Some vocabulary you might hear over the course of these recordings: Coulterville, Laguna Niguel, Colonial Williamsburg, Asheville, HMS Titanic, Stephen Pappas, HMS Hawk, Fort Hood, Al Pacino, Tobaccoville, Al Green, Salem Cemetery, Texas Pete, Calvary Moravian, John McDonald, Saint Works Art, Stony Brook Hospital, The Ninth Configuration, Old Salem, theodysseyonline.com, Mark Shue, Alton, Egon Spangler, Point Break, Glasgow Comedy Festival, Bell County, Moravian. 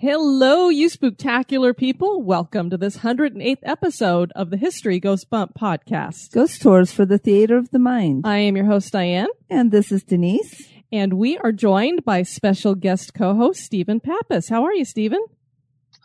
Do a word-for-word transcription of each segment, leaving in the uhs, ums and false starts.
Hello, you spooktacular people. Welcome to this one hundred eighth episode of the History Goes Bump podcast. Ghost tours for the theater of the mind. I am your host, Diane. And this is Denise. And we are joined by special guest co-host, Stephen Pappas. How are you, Stephen?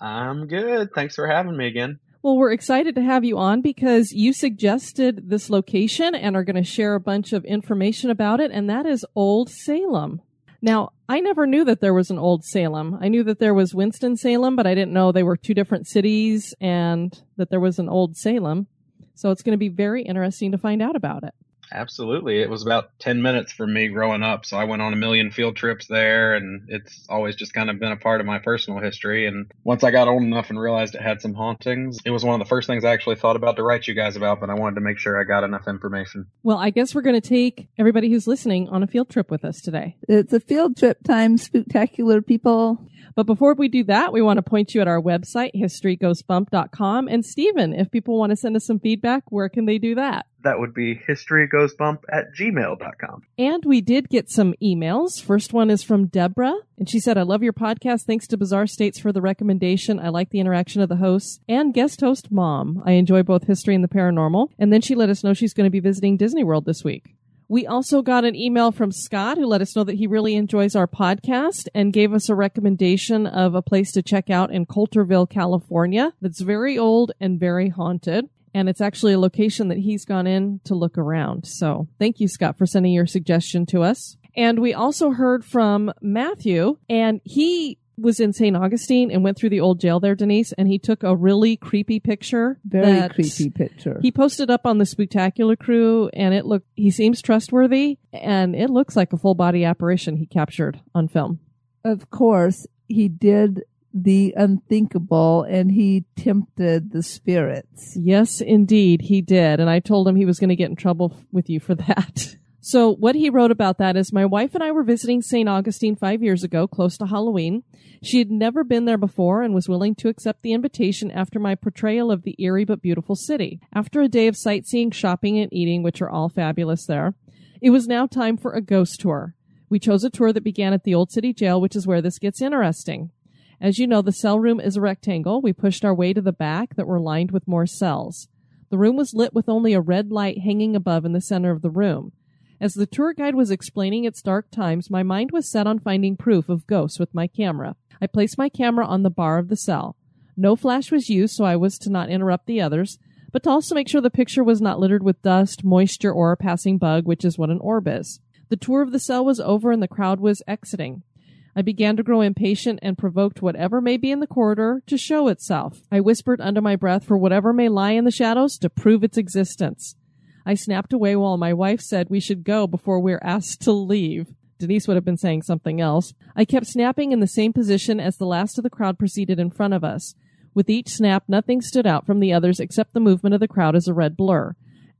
I'm good. Thanks for having me again. Well, we're excited to have you on because you suggested this location and are going to share a bunch of information about it, and that is Old Salem. Now, I never knew that there was an Old Salem. I knew that there was Winston-Salem, but I didn't know they were two different cities and that there was an Old Salem. So it's going to be very interesting to find out about it. Absolutely. It was about ten minutes from me growing up. So I went on a million field trips there, and it's always just kind of been a part of my personal history. And once I got old enough and realized it had some hauntings, it was one of the first things I actually thought about to write you guys about, but I wanted to make sure I got enough information. Well, I guess we're going to take everybody who's listening on a field trip with us today. It's a field trip time, spooktacular people. But before we do that, we want to point you at our website, history goes bump dot com. And Stephen, if people want to send us some feedback, where can they do that? That would be history goes bump at gmail dot com. And we did get some emails. First one is from Deborah, and she said, I love your podcast. Thanks to Bizarre States for the recommendation. I like the interaction of the hosts and guest host Mom. I enjoy both history and the paranormal. And then she let us know she's going to be visiting Disney World this week. We also got an email from Scott, who let us know that he really enjoys our podcast and gave us a recommendation of a place to check out in Coulterville, California, that's very old and very haunted. And it's actually a location that he's gone in to look around. So thank you, Scott, for sending your suggestion to us. And we also heard from Matthew, and he was in Saint Augustine and went through the old jail there, Denise, and he took a really creepy picture. Very creepy picture. He posted up on the Spooktacular Crew, and it looked, he seems trustworthy, and it looks like a full-body apparition he captured on film. Of course, he did the unthinkable, and he tempted the spirits. Yes, indeed, he did. And I told him he was going to get in trouble f- with you for that. So what he wrote about that is, my wife and I were visiting Saint Augustine five years ago, close to Halloween. She had never been there before and was willing to accept the invitation after my portrayal of the eerie but beautiful city. After a day of sightseeing, shopping, and eating, which are all fabulous there, it was now time for a ghost tour. We chose a tour that began at the Old City Jail, which is where this gets interesting. As you know, the cell room is a rectangle. We pushed our way to the back that were lined with more cells. The room was lit with only a red light hanging above in the center of the room. As the tour guide was explaining its dark times, my mind was set on finding proof of ghosts with my camera. I placed my camera on the bar of the cell. No flash was used, so I was to not interrupt the others, but to also make sure the picture was not littered with dust, moisture, or a passing bug, which is what an orb is. The tour of the cell was over and the crowd was exiting. I began to grow impatient and provoked whatever may be in the corridor to show itself. I whispered under my breath for whatever may lie in the shadows to prove its existence. I snapped away while my wife said we should go before we were asked to leave. Denise would have been saying something else. I kept snapping in the same position as the last of the crowd proceeded in front of us. With each snap, nothing stood out from the others except the movement of the crowd as a red blur.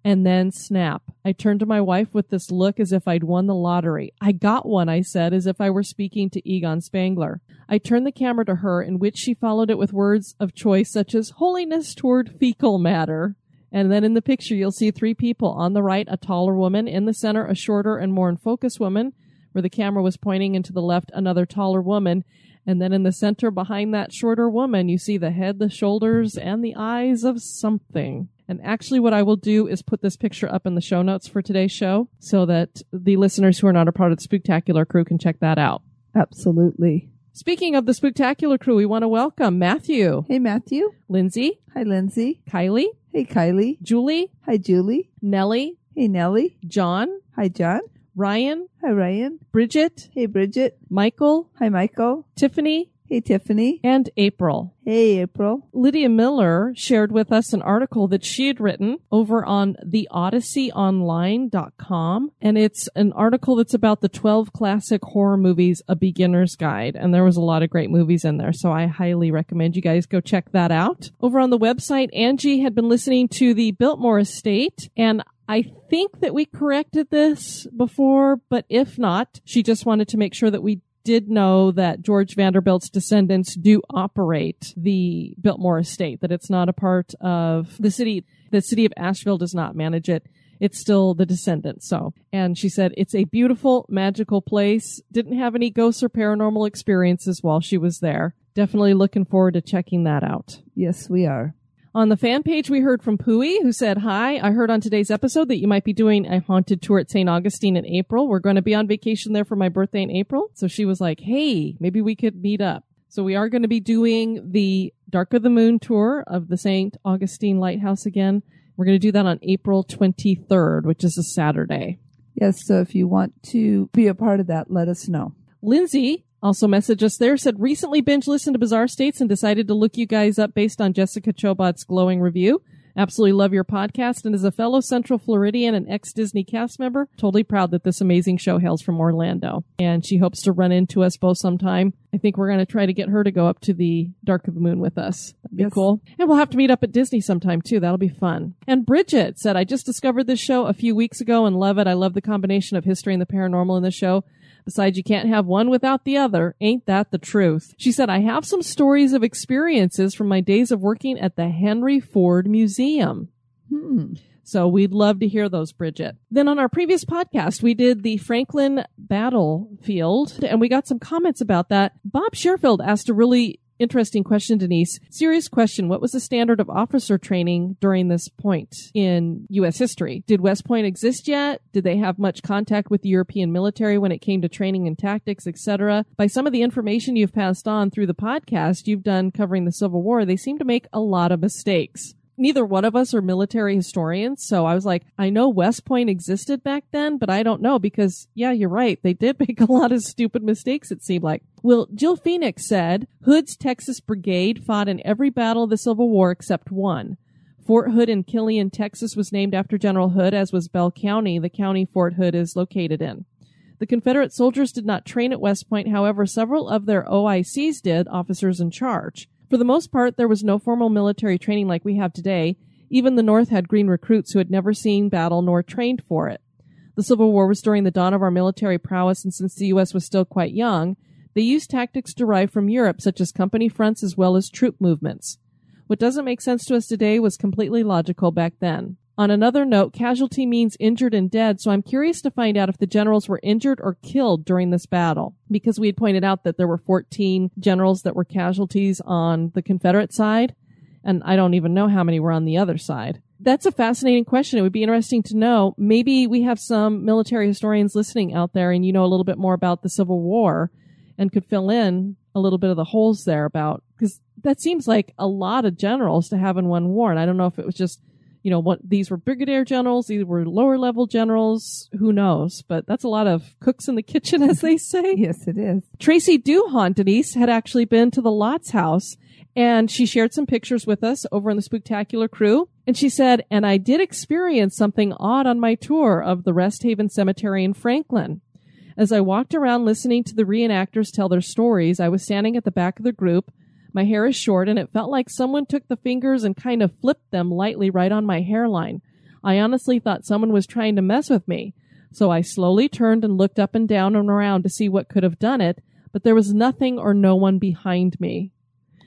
And then snap. I turned to my wife with this look as if I'd won the lottery. I got one, I said, as if I were speaking to Egon Spangler. I turned the camera to her, in which she followed it with words of choice such as holiness toward fecal matter. And then in the picture, you'll see three people. On the right, a taller woman. In the center, a shorter and more in focus woman, where the camera was pointing, and to the left, another taller woman. And then in the center, behind that shorter woman, you see the head, the shoulders, and the eyes of something. And actually what I will do is put this picture up in the show notes for today's show so that the listeners who are not a part of the Spooktacular Crew can check that out. Absolutely. Speaking of the Spooktacular Crew, we want to welcome Matthew. Hey, Matthew. Lindsay. Hi, Lindsay. Kylie. Hey, Kylie. Julie. Hi, Julie. Nellie. Hey, Nellie. John. Hi, John. Ryan. Hi, Ryan. Bridget. Hey, Bridget. Michael. Hi, Michael. Tiffany. Hey, Tiffany. And April. Hey, April. Lydia Miller shared with us an article that she had written over on the odyssey online dot com. And it's an article that's about the twelve classic horror movies, A Beginner's Guide. And there was a lot of great movies in there. So I highly recommend you guys go check that out. Over on the website, Angie had been listening to the Biltmore Estate, and I think that we corrected this before, but if not, she just wanted to make sure that we did know that George Vanderbilt's descendants do operate the Biltmore Estate, that it's not a part of the city. The city of Asheville does not manage it. It's still the descendants. So, and she said, it's a beautiful, magical place. Didn't have any ghosts or paranormal experiences while she was there. Definitely looking forward to checking that out. Yes, we are. On the fan page, we heard from Pui, who said, hi, I heard on today's episode that you might be doing a haunted tour at Saint Augustine in April. We're going to be on vacation there for my birthday in April. So she was like, hey, maybe we could meet up. So we are going to be doing the Dark of the Moon tour of the Saint Augustine Lighthouse again. We're going to do that on April twenty-third, which is a Saturday. Yes, so if you want to be a part of that, let us know. Lindsay also messaged us there, said, recently binge listened to Bizarre States and decided to look you guys up based on Jessica Chobot's glowing review. Absolutely love your podcast, and as a fellow Central Floridian and ex-Disney cast member, totally proud that this amazing show hails from Orlando. And she hopes to run into us both sometime. I think we're going to try to get her to go up to the Dark of the Moon with us. That'd be yes. cool. And we'll have to meet up at Disney sometime, too. That'll be fun. And Bridget said, I just discovered this show a few weeks ago and love it. I love the combination of history and the paranormal in the show. Besides, you can't have one without the other. Ain't that the truth? She said, I have some stories of experiences from my days of working at the Henry Ford Museum. Hmm. So we'd love to hear those, Bridget. Then on our previous podcast, we did the Franklin Battlefield, and we got some comments about that. Bob Sherfield asked a really interesting question, Denise. Serious question. What was the standard of officer training during this point in U S history? Did West Point exist yet? Did they have much contact with the European military when it came to training and tactics, et cetera? By some of the information you've passed on through the podcast you've done covering the Civil War, they seem to make a lot of mistakes. Neither one of us are military historians, so I was like, I know West Point existed back then, but I don't know because, yeah, you're right. They did make a lot of stupid mistakes, it seemed like. Well, Jill Phoenix said, Hood's Texas Brigade fought in every battle of the Civil War except one. Fort Hood in Killeen, Texas was named after General Hood, as was Bell County, the county Fort Hood is located in. The Confederate soldiers did not train at West Point. However, several of their O I Cs did, officers in charge. For the most part, there was no formal military training like we have today. Even the North had green recruits who had never seen battle nor trained for it. The Civil War was during the dawn of our military prowess, and since the U S was still quite young, they used tactics derived from Europe, such as company fronts as well as troop movements. What doesn't make sense to us today was completely logical back then. On another note, casualty means injured and dead, so I'm curious to find out if the generals were injured or killed during this battle, because we had pointed out that there were fourteen generals that were casualties on the Confederate side, and I don't even know how many were on the other side. That's a fascinating question. It would be interesting to know. Maybe we have some military historians listening out there, and you know a little bit more about the Civil War and could fill in a little bit of the holes there about, because that seems like a lot of generals to have in one war, and I don't know if it was just, you know, what these were brigadier generals, these were lower level generals, who knows? But that's a lot of cooks in the kitchen, as they say. Yes, it is. Tracy Duhon, Denise, had actually been to the Lott's house, and she shared some pictures with us over in the Spooktacular Crew. And she said, and I did experience something odd on my tour of the Rest Haven Cemetery in Franklin. As I walked around listening to the reenactors tell their stories, I was standing at the back of the group. My hair is short, and it felt like someone took the fingers and kind of flipped them lightly right on my hairline. I honestly thought someone was trying to mess with me. So I slowly turned and looked up and down and around to see what could have done it, but there was nothing or no one behind me.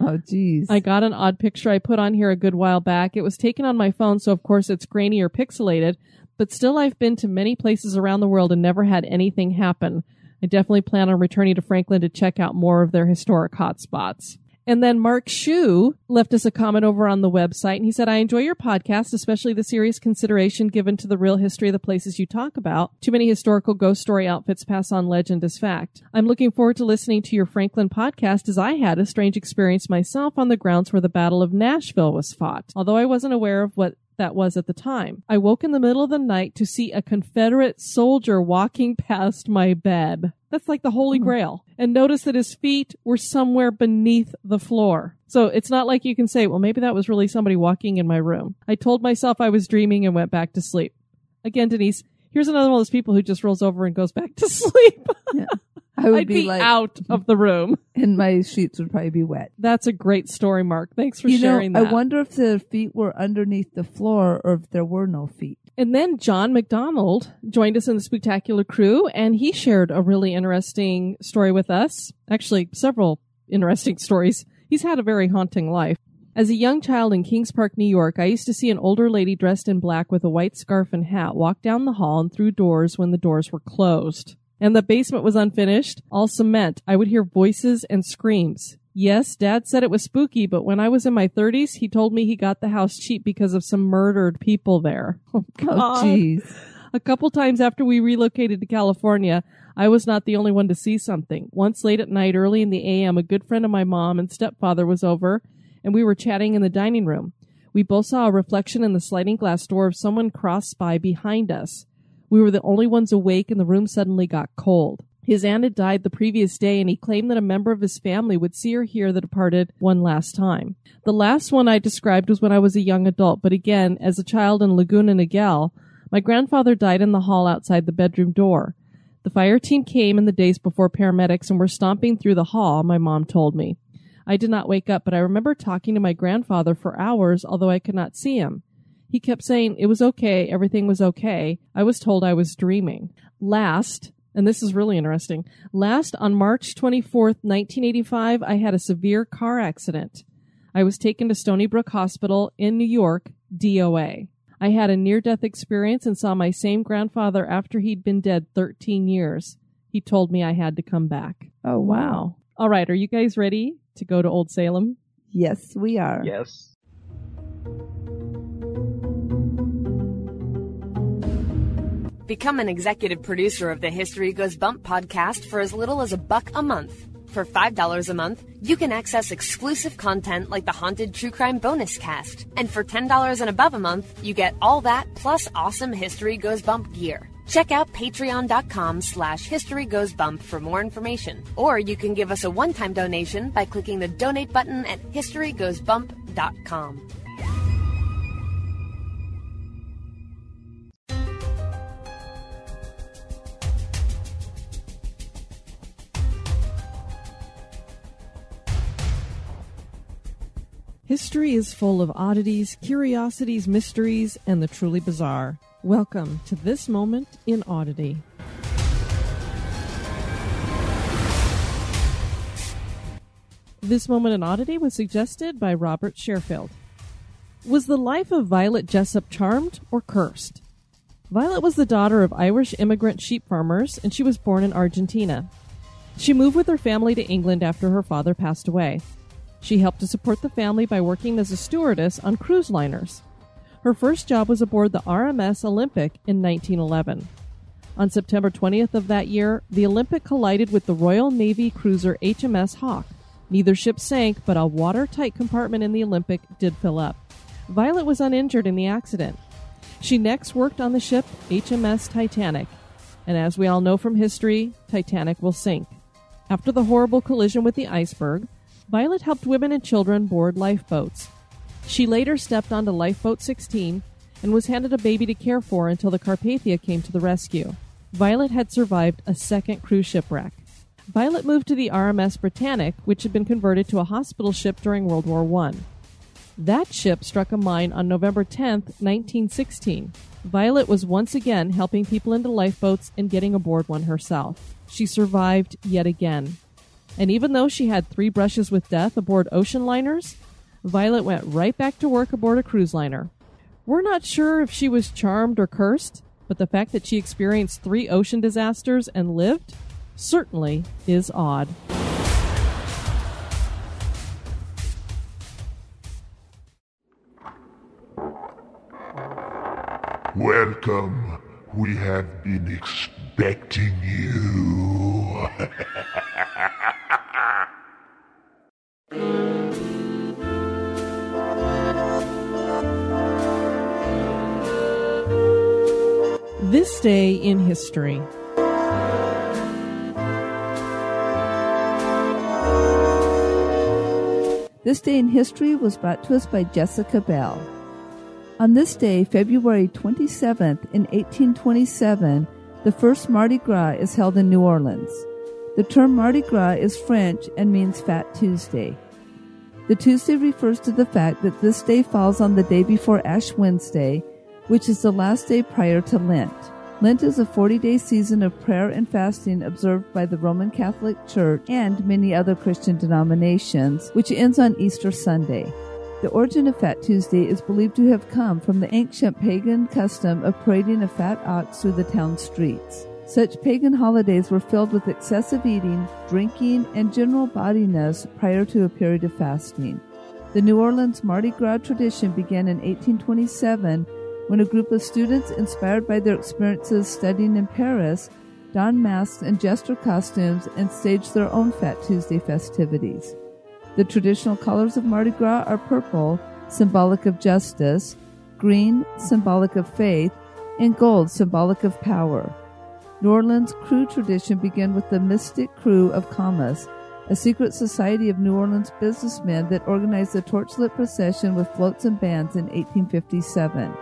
Oh, geez. I got an odd picture I put on here a good while back. It was taken on my phone, so of course it's grainy or pixelated, but still I've been to many places around the world and never had anything happen. I definitely plan on returning to Franklin to check out more of their historic hotspots. And then Mark Shue left us a comment over on the website, and he said, I enjoy your podcast, especially the serious consideration given to the real history of the places you talk about. Too many historical ghost story outfits pass on legend as fact. I'm looking forward to listening to your Franklin podcast, as I had a strange experience myself on the grounds where the Battle of Nashville was fought, although I wasn't aware of what that was at the time. I woke in the middle of the night to see a Confederate soldier walking past my bed. That's like the Holy Grail. And notice that his feet were somewhere beneath the floor. So it's not like you can say, well, maybe that was really somebody walking in my room. I told myself I was dreaming and went back to sleep. Again, Denise, here's another one of those people who just rolls over and goes back to sleep. Yeah. I would I'd be, be like, out of the room. And my sheets would probably be wet. That's a great story, Mark. Thanks for you sharing know, that. I wonder if the feet were underneath the floor or if there were no feet. And then John McDonald joined us in the Spooktacular Crew, and he shared a really interesting story with us. Actually, several interesting stories. He's had a very haunting life. As a young child in Kings Park, New York, I used to see an older lady dressed in black with a white scarf and hat walk down the hall and through doors when the doors were closed. And the basement was unfinished, all cement. I would hear voices and screams. Yes, Dad said it was spooky, but when I was in my thirties, he told me he got the house cheap because of some murdered people there. Oh, jeez. Oh, a couple times after we relocated to California, I was not the only one to see something. Once late at night, early in the a m, a good friend of my mom and stepfather was over, and we were chatting in the dining room. We both saw a reflection in the sliding glass door of someone crossed by behind us. We were the only ones awake, and the room suddenly got cold. His aunt had died the previous day, and he claimed that a member of his family would see or hear the departed one last time. The last one I described was when I was a young adult, but again, as a child in Laguna Niguel, my grandfather died in the hall outside the bedroom door. The fire team came in the days before paramedics and were stomping through the hall, my mom told me. I did not wake up, but I remember talking to my grandfather for hours, although I could not see him. He kept saying, it was okay, everything was okay. I was told I was dreaming. Last, and this is really interesting, last on March twenty-fourth, nineteen eighty-five, I had a severe car accident. I was taken to Stony Brook Hospital in New York, D O A. I had a near-death experience and saw my same grandfather after he'd been dead thirteen years. He told me I had to come back. Oh, wow. All right, are you guys ready to go to Old Salem? Yes, we are. Yes. Become an executive producer of the History Goes Bump podcast for as little as a buck a month. For five dollars a month, you can access exclusive content like the Haunted True Crime Bonus Cast. And for ten dollars and above a month, you get all that plus awesome History Goes Bump gear. Check out patreon.com slash historygoesbump for more information. Or you can give us a one-time donation by clicking the donate button at history goes bump dot com. History is full of oddities, curiosities, mysteries, and the truly bizarre. Welcome to This Moment in Oddity. This Moment in Oddity was suggested by Robert Sherfield. Was the life of Violet Jessop charmed or cursed? Violet was the daughter of Irish immigrant sheep farmers, and she was born in Argentina. She moved with her family to England after her father passed away. She helped to support the family by working as a stewardess on cruise liners. Her first job was aboard the R M S Olympic in nineteen eleven. On September twentieth of that year, the Olympic collided with the Royal Navy cruiser H M S Hawk. Neither ship sank, but a watertight compartment in the Olympic did fill up. Violet was uninjured in the accident. She next worked on the ship H M S Titanic. And as we all know from history, Titanic will sink. After the horrible collision with the iceberg, Violet helped women and children board lifeboats. She later stepped onto Lifeboat sixteen and was handed a baby to care for until the Carpathia came to the rescue. Violet had survived a second cruise shipwreck. Violet moved to the R M S Britannic, which had been converted to a hospital ship during World War One. That ship struck a mine on November tenth, nineteen sixteen. Violet was once again helping people into lifeboats and getting aboard one herself. She survived yet again. And even though she had three brushes with death aboard ocean liners, Violet went right back to work aboard a cruise liner. We're not sure if she was charmed or cursed, but the fact that she experienced three ocean disasters and lived certainly is odd. Welcome. We have been expecting you. This Day in History. This Day in History was brought to us by Jessica Bell. On this day, February twenty-seventh, in eighteen twenty-seven, the first Mardi Gras is held in New Orleans. The term Mardi Gras is French and means Fat Tuesday. The Tuesday refers to the fact that this day falls on the day before Ash Wednesday, which is the last day prior to Lent. Lent is a forty-day season of prayer and fasting observed by the Roman Catholic Church and many other Christian denominations, which ends on Easter Sunday. The origin of Fat Tuesday is believed to have come from the ancient pagan custom of parading a fat ox through the town streets. Such pagan holidays were filled with excessive eating, drinking, and general bawdiness prior to a period of fasting. The New Orleans Mardi Gras tradition began in eighteen twenty-seven when a group of students, inspired by their experiences studying in Paris, donned masks and jester costumes and staged their own Fat Tuesday festivities. The traditional colors of Mardi Gras are purple, symbolic of justice, green, symbolic of faith, and gold, symbolic of power. New Orleans crew tradition began with the Mystic Crew of Camas, a secret society of New Orleans businessmen that organized a torchlit procession with floats and bands in eighteen fifty-seven.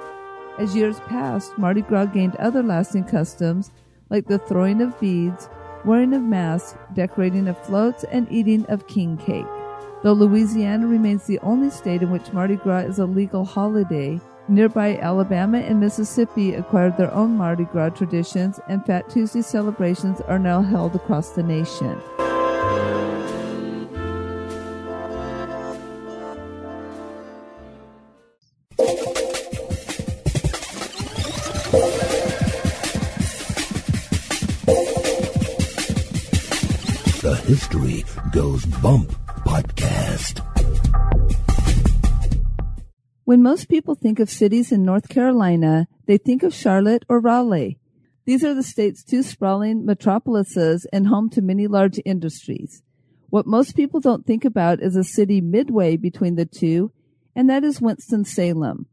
As years passed, Mardi Gras gained other lasting customs like the throwing of beads, wearing of masks, decorating of floats, and eating of king cake. Though Louisiana remains the only state in which Mardi Gras is a legal holiday, nearby Alabama and Mississippi acquired their own Mardi Gras traditions, and Fat Tuesday celebrations are now held across the nation. The History Goes Bump Podcast. When most people think of cities in North Carolina, they think of Charlotte or Raleigh. These are the state's two sprawling metropolises and home to many large industries. What most people don't think about is a city midway between the two, and that is Winston-Salem.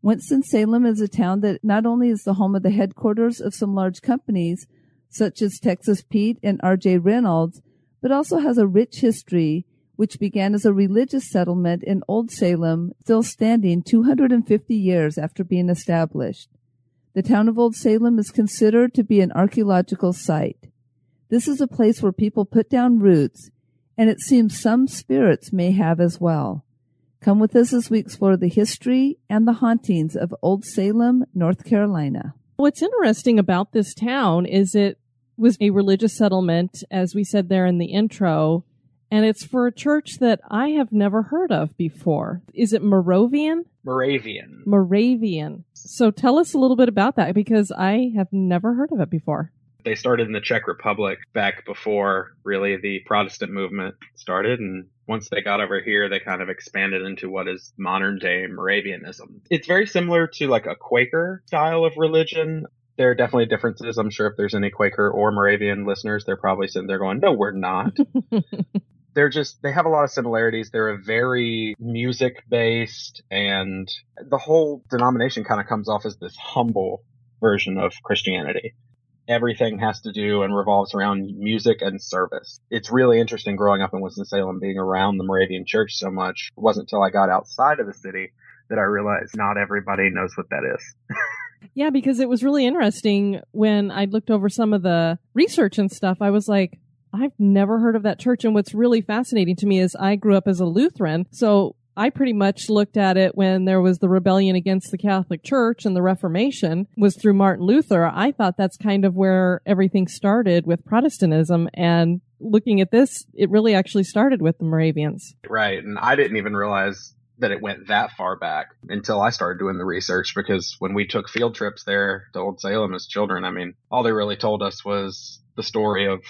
Winston-Salem is a town that not only is the home of the headquarters of some large companies, such as Texas Pete and R J Reynolds, but also has a rich history, which began as a religious settlement in Old Salem, still standing two hundred fifty years after being established. The town of Old Salem is considered to be an archaeological site. This is a place where people put down roots, and it seems some spirits may have as well. Come with us as we explore the history and the hauntings of Old Salem, North Carolina. What's interesting about this town is it was a religious settlement, as we said there in the intro, and it's for a church that I have never heard of before. Is it Moravian? Moravian. Moravian. So tell us a little bit about that, because I have never heard of it before. They started in the Czech Republic back before, really, the Protestant movement started, and once they got over here, they kind of expanded into what is modern-day Moravianism. It's very similar to, like, a Quaker style of religion. There are definitely differences. I'm sure if there's any Quaker or Moravian listeners, they're probably sitting there going, no, we're not. They're just, they have a lot of similarities. They're a very music-based, and the whole denomination kind of comes off as this humble version of Christianity. Everything has to do and revolves around music and service. It's really interesting growing up in Winston-Salem, being around the Moravian church so much. It wasn't until I got outside of the city that I realized not everybody knows what that is. Yeah, because it was really interesting when I looked over some of the research and stuff. I was like, I've never heard of that church. And what's really fascinating to me is I grew up as a Lutheran, so I pretty much looked at it when there was the rebellion against the Catholic Church, and the Reformation was through Martin Luther. I thought that's kind of where everything started with Protestantism. And looking at this, it really actually started with the Moravians. Right. And I didn't even realize that it went that far back until I started doing the research, because when we took field trips there to Old Salem as children, I mean, all they really told us was the story of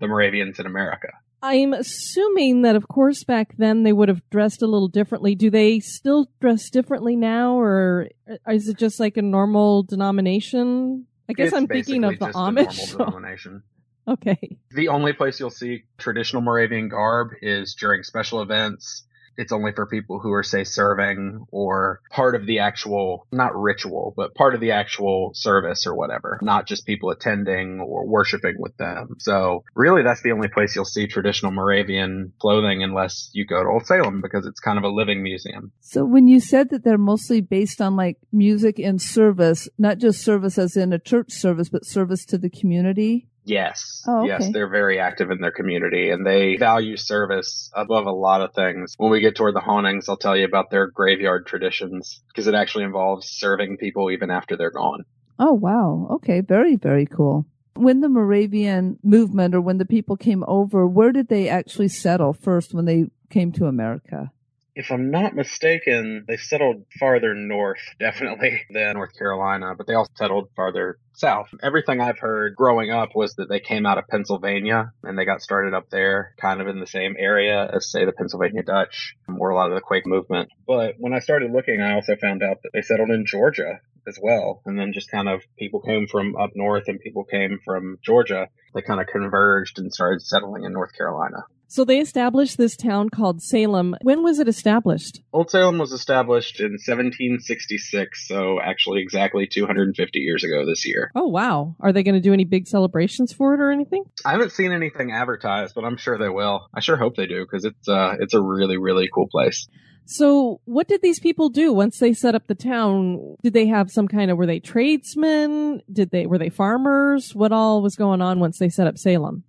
the Moravians in America. I'm assuming that, of course, back then they would have dressed a little differently. Do they still dress differently now, or is it just like a normal denomination? I guess it's I'm thinking of the just Amish. A normal denomination. Okay. The only place you'll see traditional Moravian garb is during special events It's only for people who are, say, serving or part of the actual, not ritual, but part of the actual service or whatever, not just people attending or worshiping with them. So really, that's the only place you'll see traditional Moravian clothing unless you go to Old Salem, because it's kind of a living museum. So when you said that they're mostly based on like music and service, not just service as in a church service, but service to the community? Yes. Oh, okay. Yes, they're very active in their community, and they value service above a lot of things. When we get toward the hauntings, I'll tell you about their graveyard traditions, because it actually involves serving people even after they're gone. Oh, wow. Okay. Very, very cool. When the Moravian movement, or when the people came over, where did they actually settle first when they came to America? If I'm not mistaken, they settled farther north, definitely, than North Carolina, but they also settled farther south. Everything I've heard growing up was that they came out of Pennsylvania, and they got started up there kind of in the same area as, say, the Pennsylvania Dutch or a lot of the Quaker movement. But when I started looking, I also found out that they settled in Georgia as well. And then just kind of people came from up north and people came from Georgia. They kind of converged and started settling in North Carolina. So they established this town called Salem. When was it established? Old Salem was established in seventeen sixty-six, so actually exactly two hundred fifty years ago this year. Oh, wow. Are they going to do any big celebrations for it or anything? I haven't seen anything advertised, but I'm sure they will. I sure hope they do, because it's, uh, it's a really, really cool place. So what did these people do once they set up the town? Did they have some kind of, were they tradesmen? Did they, were they farmers? What all was going on once they set up Salem?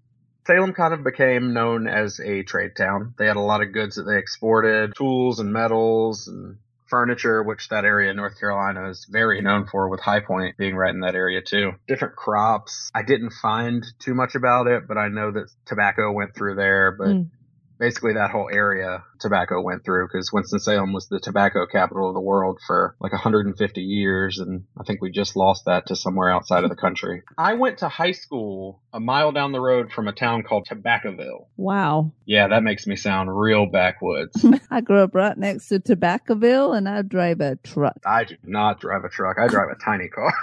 Salem kind of became known as a trade town. They had a lot of goods that they exported, tools and metals and furniture, which that area in North Carolina is very known for, with High Point being right in that area too. Different crops. I didn't find too much about it, but I know that tobacco went through there, but mm. basically that whole area tobacco went through, because Winston-Salem was the tobacco capital of the world for like one hundred fifty years, and I think we just lost that to somewhere outside of the country. I went to high school a mile down the road from a town called Tobaccoville. Wow. Yeah, that makes me sound real backwoods. I grew up right next to Tobaccoville, and I drive a truck. I do not drive a truck. I drive a tiny car.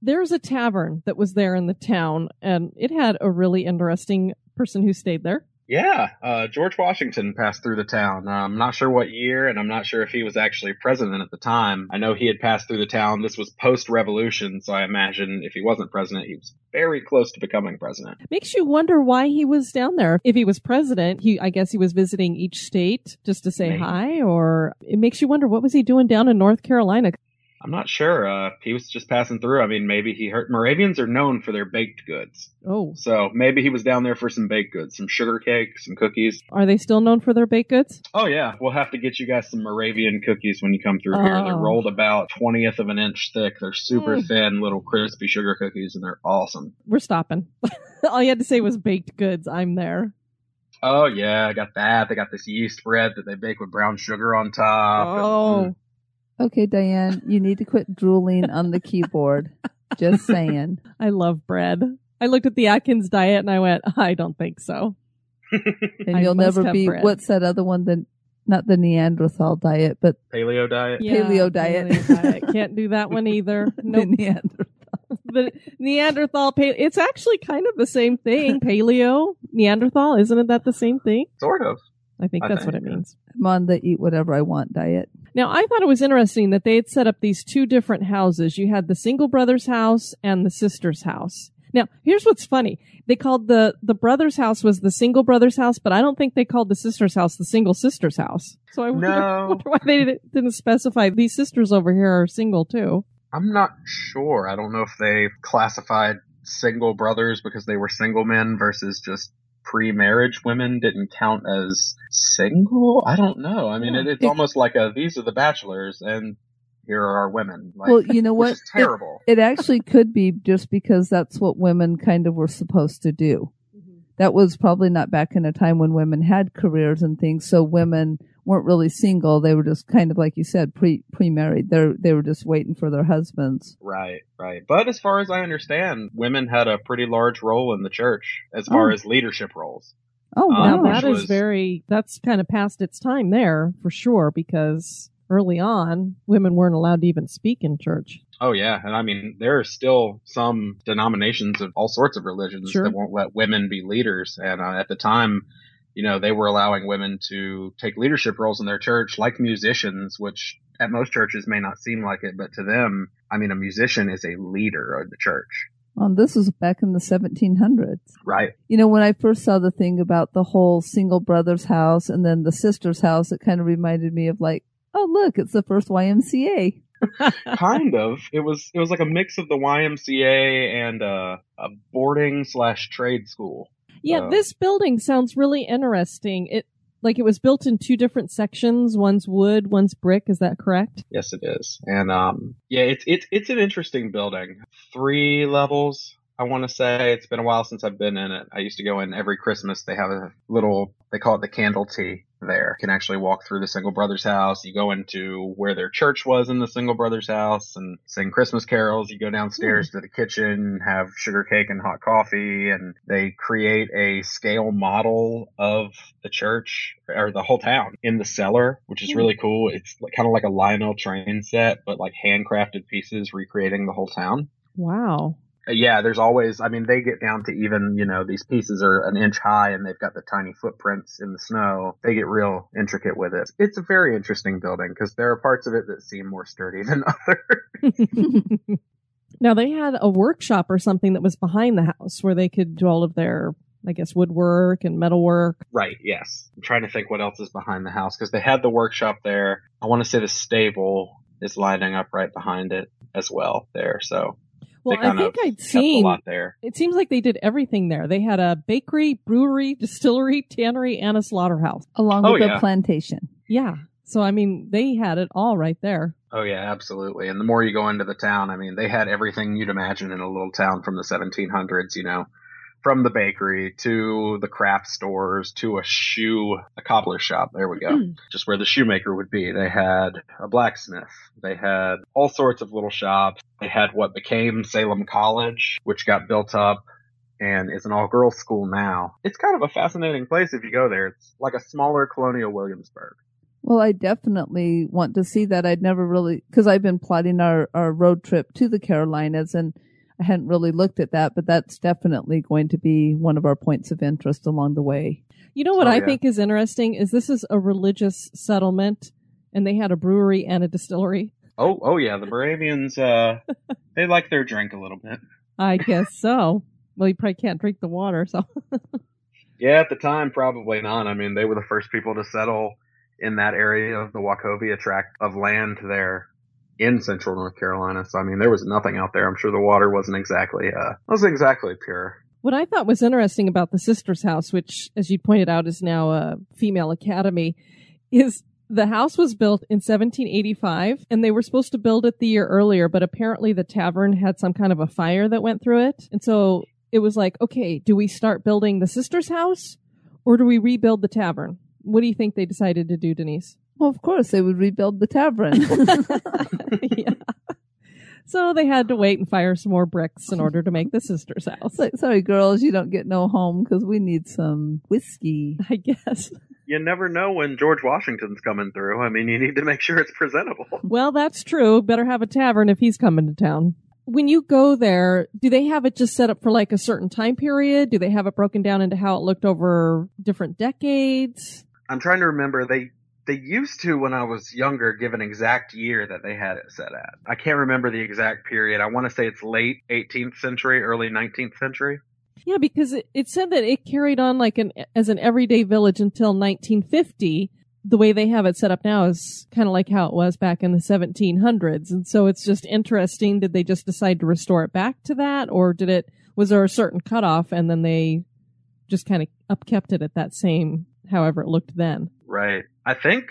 There's a tavern that was there in the town, and it had a really interesting person who stayed there. Yeah, uh, George Washington passed through the town. Uh, I'm not sure what year, and I'm not sure if he was actually president at the time. I know he had passed through the town. This was post-revolution, so I imagine if he wasn't president, he was very close to becoming president. Makes you wonder why he was down there. If he was president, he I guess he was visiting each state just to say Maybe. hi, or it makes you wonder, what was he doing down in North Carolina? I'm not sure. Uh, he was just passing through. I mean, maybe he heard... Moravians are known for their baked goods. Oh. So maybe he was down there for some baked goods, some sugar cake, some cookies. Are they still known for their baked goods? Oh, yeah. We'll have to get you guys some Moravian cookies when you come through oh. here. They're rolled about twentieth of an inch thick. They're super mm. thin, little crispy sugar cookies, and they're awesome. We're stopping. All you had to say was baked goods. I'm there. Oh, yeah. I got that. They got this yeast bread that they bake with brown sugar on top. Oh. And, mm. Okay, Diane, you need to quit drooling on the keyboard. Just saying. I love bread. I looked at the Atkins diet and I went, I don't think so. And you'll never be, bread. What's that other one? The, not the Neanderthal diet, but... Paleo diet? Yeah, paleo diet. Paleo diet. Can't do that one either. Nope. The Neanderthal. The Neanderthal, paleo. It's actually kind of the same thing. Paleo, Neanderthal, isn't that the same thing? Sort of. I think I that's think. what it means. I'm on the eat whatever I want diet. Now, I thought it was interesting that they had set up these two different houses. You had the Single Brothers house and the Sisters house. Now, here's what's funny. They called the, the Brothers house was the Single Brothers house, but I don't think they called the Sisters house the Single Sisters house. So I wonder, no. wonder why they didn't, didn't specify these sisters over here are single too. I'm not sure. I don't know if they classified single brothers because they were single men versus just pre-marriage women didn't count as single. I don't know. I mean, it, it's almost like a, these are the bachelors and here are our women. Like, well, you know what? Which is terrible. It, it actually could be just because that's what women kind of were supposed to do. Mm-hmm. That was probably not back in a time when women had careers and things. So women weren't really single. They were just kind of, like you said, pre, pre-married. They're, they were just waiting for their husbands. Right, right. But as far as I understand, women had a pretty large role in the church as far oh. as leadership roles. Oh, wow. Um, that was, is very, that's kind of past its time there for sure, because early on, women weren't allowed to even speak in church. Oh, yeah. And I mean, there are still some denominations of all sorts of religions sure. that won't let women be leaders. And uh, at the time, you know, they were allowing women to take leadership roles in their church, like musicians, which at most churches may not seem like it, but to them, I mean, a musician is a leader of the church. Well, this was back in the seventeen hundreds. Right. You know, when I first saw the thing about the whole single brother's house and then the sister's house, it kind of reminded me of like, oh, look, it's the first Y M C A. Kind of. It was it was like a mix of the Y M C A and uh, a boarding slash trade school. Yeah, uh, this building sounds really interesting. It like it was built in two different sections. One's wood, one's brick. Is that correct? Yes, it is. And um, yeah, it's it's it's an interesting building. Three levels, I want to say. It's been a while since I've been in it. I used to go in every Christmas. They have a little, they call it the candle tea there. You can actually walk through the Single Brothers house. You go into where their church was in the Single Brothers house and sing Christmas carols. You go downstairs mm-hmm. to the kitchen, have sugar cake and hot coffee, and they create a scale model of the church or the whole town in the cellar, which is mm-hmm. really cool. It's like, kind of like a Lionel train set, but like handcrafted pieces recreating the whole town. Wow. Yeah, there's always, I mean, they get down to even, you know, these pieces are an inch high and they've got the tiny footprints in the snow. They get real intricate with it. It's a very interesting building because there are parts of it that seem more sturdy than others. Now, they had a workshop or something that was behind the house where they could do all of their, I guess, woodwork and metalwork. Right, yes. I'm trying to think what else is behind the house because they had the workshop there. I want to say the stable is lining up right behind it as well there, so... Well, I think I'd seen, a lot there. It seems like they did everything there. They had a bakery, brewery, distillery, tannery, and a slaughterhouse. Along oh, with yeah. a plantation. Yeah. So, I mean, they had it all right there. Oh, yeah, absolutely. And the more you go into the town, I mean, they had everything you'd imagine in a little town from the seventeen hundreds, you know, from the bakery to the craft stores to a shoe, a cobbler shop. There we go. Mm. Just where the shoemaker would be. They had a blacksmith. They had all sorts of little shops. They had what became Salem College, which got built up and is an all-girls school now. It's kind of a fascinating place if you go there. It's like a smaller colonial Williamsburg. Well, I definitely want to see that. I'd never really, because I've been plotting our, our road trip to the Carolinas and I hadn't really looked at that, but that's definitely going to be one of our points of interest along the way. You know what oh, I yeah. think is interesting is this is a religious settlement, and they had a brewery and a distillery. Oh, oh yeah, the Moravians, uh, they like their drink a little bit. I guess so. Well, you probably can't drink the water, so. Yeah, at the time, probably not. I mean, they were the first people to settle in that area of the Wachovia tract of land there. In central North Carolina. So, I mean, there was nothing out there. I'm sure the water wasn't exactly, uh, wasn't exactly pure. What I thought was interesting about the sister's house, which, as you pointed out, is now a female academy, is the house was built in seventeen eighty-five, and they were supposed to build it the year earlier, but apparently the tavern had some kind of a fire that went through it. And so it was like, okay, do we start building the sister's house, or do we rebuild the tavern? What do you think they decided to do, Denise? Well, of course, they would rebuild the tavern. Yeah. So they had to wait and fire some more bricks in order to make the sister's house. Like, sorry, girls, you don't get no home because we need some whiskey, I guess. You never know when George Washington's coming through. I mean, you need to make sure it's presentable. Well, that's true. Better have a tavern if he's coming to town. When you go there, do they have it just set up for like a certain time period? Do they have it broken down into how it looked over different decades? I'm trying to remember. They... They used to, when I was younger, give an exact year that they had it set at. I can't remember the exact period. I want to say it's late eighteenth century, early nineteenth century. Yeah, because it, it said that it carried on like an as an everyday village until nineteen fifty. The way they have it set up now is kind of like how it was back in the seventeen hundreds. And so it's just interesting. Did they just decide to restore it back to that? Or did it was there a certain cutoff and then they just kind of upkept it at that same however it looked then? Right. I think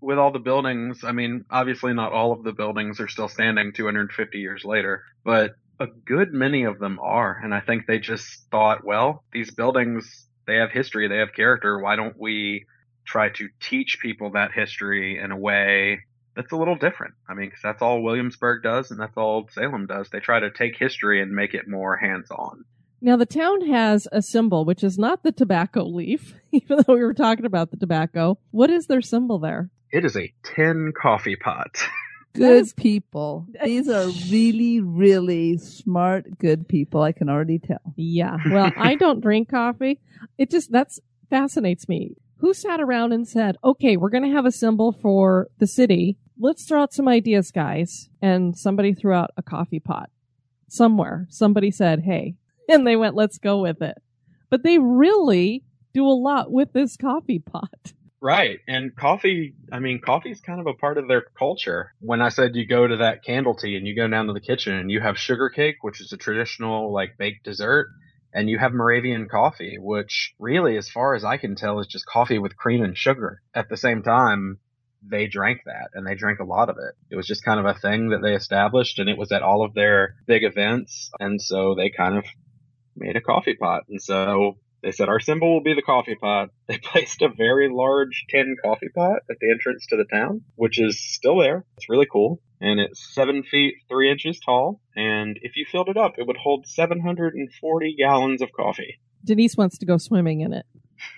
with all the buildings, I mean, obviously not all of the buildings are still standing two hundred fifty years later, but a good many of them are. And I think they just thought, well, these buildings, they have history, they have character. Why don't we try to teach people that history in a way that's a little different? I mean, because that's all Williamsburg does and that's all Salem does. They try to take history and make it more hands-on. Now, the town has a symbol, which is not the tobacco leaf, even though we were talking about the tobacco. What is their symbol there? It is a tin coffee pot. Good people. These are really, really smart, good people. I can already tell. Yeah. Well, I don't drink coffee. It just, that's fascinates me. Who sat around and said, okay, we're going to have a symbol for the city. Let's throw out some ideas, guys. And somebody threw out a coffee pot somewhere. Somebody said, hey, and they went, let's go with it. But they really do a lot with this coffee pot. Right. And coffee, I mean, coffee is kind of a part of their culture. When I said you go to that candle tea and you go down to the kitchen and you have sugar cake, which is a traditional like baked dessert, and you have Moravian coffee, which really, as far as I can tell, is just coffee with cream and sugar. At the same time, they drank that, and they drank a lot of it. It was just kind of a thing that they established, and it was at all of their big events. And so they kind of made a coffee pot. And so they said, our symbol will be the coffee pot. They placed a very large tin coffee pot at the entrance to the town, which is still there. It's really cool. And it's seven feet, three inches tall. And if you filled it up, it would hold seven hundred forty gallons of coffee. Denise wants to go swimming in it.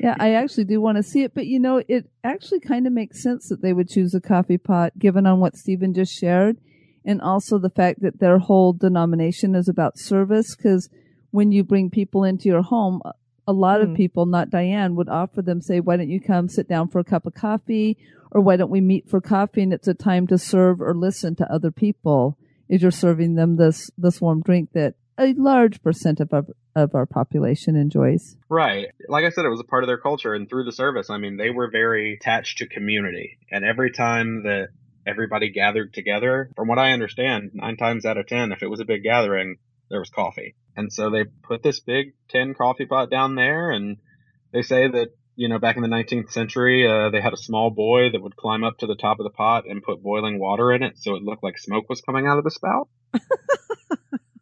Yeah, I actually do want to see it. But, you know, it actually kind of makes sense that they would choose a coffee pot, given on what Stephen just shared. And also the fact that their whole denomination is about service, because when you bring people into your home, a lot of people, not Diane, would offer them, say, why don't you come sit down for a cup of coffee, or why don't we meet for coffee? And it's a time to serve or listen to other people as you're serving them this, this warm drink that a large percent of our, of our population enjoys. Right. Like I said, it was a part of their culture. And through the service, I mean, they were very attached to community. And every time that everybody gathered together, from what I understand, nine times out of ten, if it was a big gathering, there was coffee. And so they put this big tin coffee pot down there, and they say that, you know, back in the nineteenth century, uh, they had a small boy that would climb up to the top of the pot and put boiling water in it so it looked like smoke was coming out of the spout.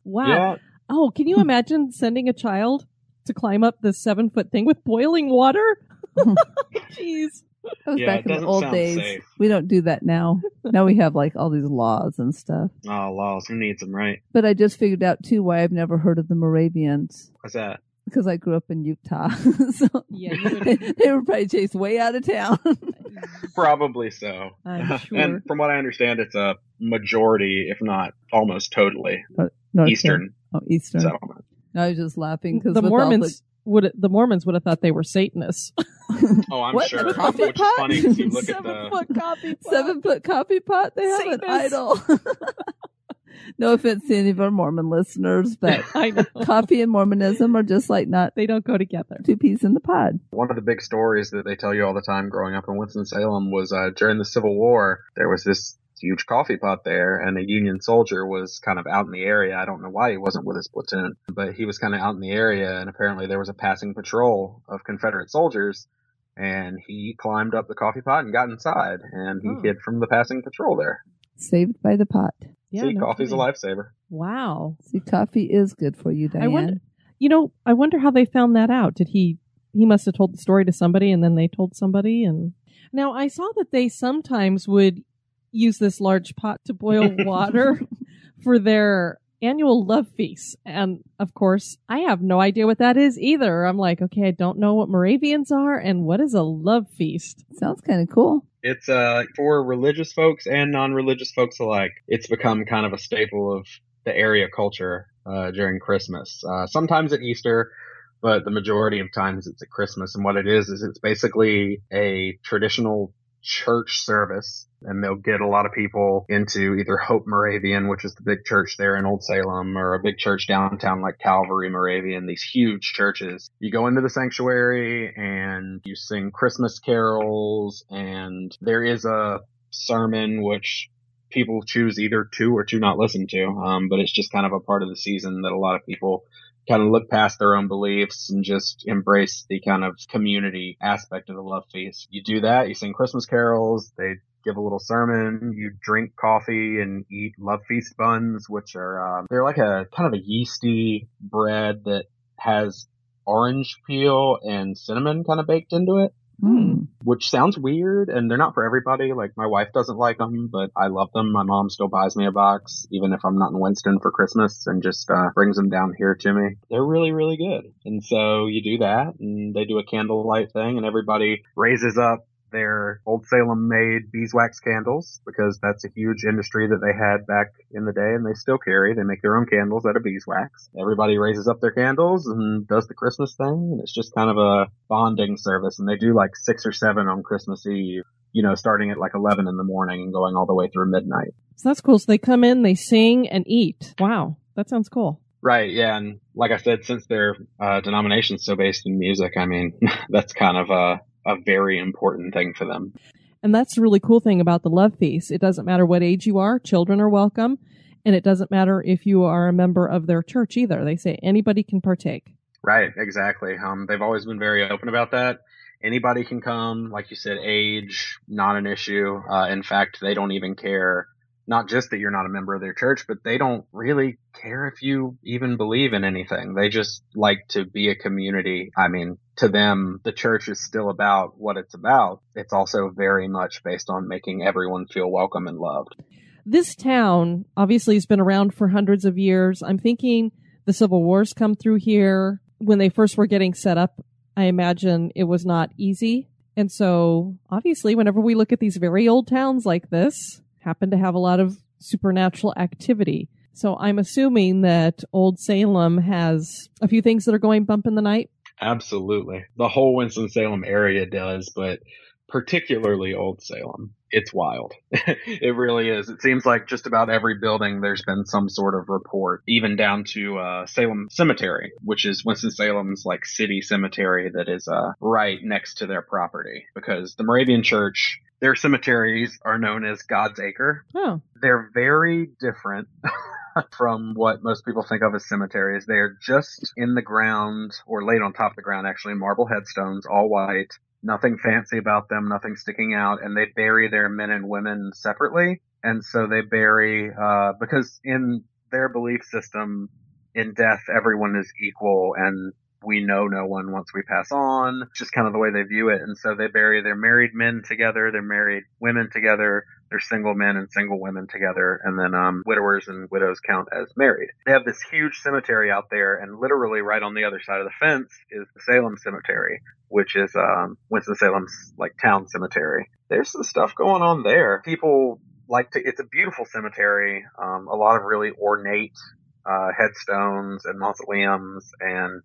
Wow. Yeah. Oh, can you imagine sending a child to climb up this seven-foot thing with boiling water? Jeez. That was yeah, back in the old days. Safe. We don't do that now. Now we have like all these laws and stuff. Oh, laws. Who needs them, right? But I just figured out, too, why I've never heard of the Moravians. What's that? Because I grew up in Utah. So yeah, you would... they were probably chased way out of town. Probably so. I'm sure. And from what I understand, it's a majority, if not almost totally, uh, no, Eastern. Oh, Eastern. So, no, I was just laughing. Because the Mormons... Would it, the Mormons would have thought they were Satanists. Oh, I'm what, sure. Coffee Which pot? Is funny because you look Seven at the... Foot coffee pot. Seven-foot coffee pot? They have Satanists. An idol. No offense to any of our Mormon listeners, but I know. Coffee and Mormonism are just like not... They don't go together. Two peas in the pod. One of the big stories that they tell you all the time growing up in Winston-Salem was uh, during the Civil War, there was this huge coffee pot there, and a Union soldier was kind of out in the area. I don't know why he wasn't with his platoon, but he was kind of out in the area, and apparently there was a passing patrol of Confederate soldiers, and he climbed up the coffee pot and got inside, and he oh. hid from the passing patrol there. Saved by the pot. Yeah, See, no coffee's kidding. A lifesaver. Wow. See, coffee is good for you, Diane. I wonder, you know, I wonder how they found that out. Did he, he must have told the story to somebody, and then they told somebody, and... Now, I saw that they sometimes would use this large pot to boil water for their annual love feast. And of course, I have no idea what that is either. I'm like, okay, I don't know what Moravians are and what is a love feast. Sounds kind of cool. It's uh, for religious folks and non-religious folks alike. It's become kind of a staple of the area culture uh, during Christmas. Uh, sometimes at Easter, but the majority of times it's at Christmas. And what it is, is it's basically a traditional church service, and they'll get a lot of people into either Hope Moravian, which is the big church there in Old Salem, or a big church downtown like Calvary Moravian, these huge churches. You go into the sanctuary and you sing Christmas carols, and there is a sermon which people choose either to or to not listen to, um, but it's just kind of a part of the season that a lot of people kind of look past their own beliefs and just embrace the kind of community aspect of the love feast. You do that, you sing Christmas carols, they give a little sermon, you drink coffee and eat love feast buns, which are, um, they're like a kind of a yeasty bread that has orange peel and cinnamon kind of baked into it, mm. which sounds weird, and they're not for everybody. Like, my wife doesn't like them, but I love them. My mom still buys me a box, even if I'm not in Winston for Christmas, and just uh, brings them down here to me. They're really, really good. And so you do that, and they do a candlelight thing, and everybody raises up their Old Salem made beeswax candles, because that's a huge industry that they had back in the day and they still carry. They make their own candles out of beeswax. Everybody raises up their candles and does the Christmas thing, and it's just kind of a bonding service, and they do like six or seven on Christmas Eve, you know, starting at like eleven in the morning and going all the way through midnight. So that's cool. So they come in, they sing and eat. Wow, that sounds cool. Right, yeah, and like I said, since their uh, denomination's so based in music, I mean, that's kind of a, a very important thing for them. And that's the really cool thing about the Love Feast. It doesn't matter what age you are, children are welcome, and it doesn't matter if you are a member of their church either. They say anybody can partake. Right, exactly. Um, they've always been very open about that. Anybody can come, like you said, age, not an issue. Uh, in fact, they don't even care. Not just that you're not a member of their church, but they don't really care if you even believe in anything. They just like to be a community. I mean, to them, the church is still about what it's about. It's also very much based on making everyone feel welcome and loved. This town obviously has been around for hundreds of years. I'm thinking the Civil War's come through here. When they first were getting set up, I imagine it was not easy. And so obviously, whenever we look at these very old towns like this, happen to have a lot of supernatural activity. So I'm assuming that Old Salem has a few things that are going bump in the night? Absolutely. The whole Winston-Salem area does, but particularly Old Salem. It's wild. It really is. It seems like just about every building there's been some sort of report, even down to uh, Salem Cemetery, which is Winston-Salem's like city cemetery that is uh, right next to their property, because the Moravian Church, their cemeteries are known as God's Acre. Oh. They're very different from what most people think of as cemeteries. They're just in the ground or laid on top of the ground, actually, marble headstones, all white. Nothing fancy about them, nothing sticking out. And they bury their men and women separately. And so they bury, uh, because in their belief system, in death, everyone is equal, and we know no one once we pass on, just kind of the way they view it. And so they bury their married men together, their married women together, their single men and single women together, and then um, widowers and widows count as married. They have this huge cemetery out there, and literally right on the other side of the fence is the Salem Cemetery, which is um, Winston-Salem's like town cemetery. There's some stuff going on there. People like to, it's a beautiful cemetery, um, a lot of really ornate Uh, headstones and mausoleums, and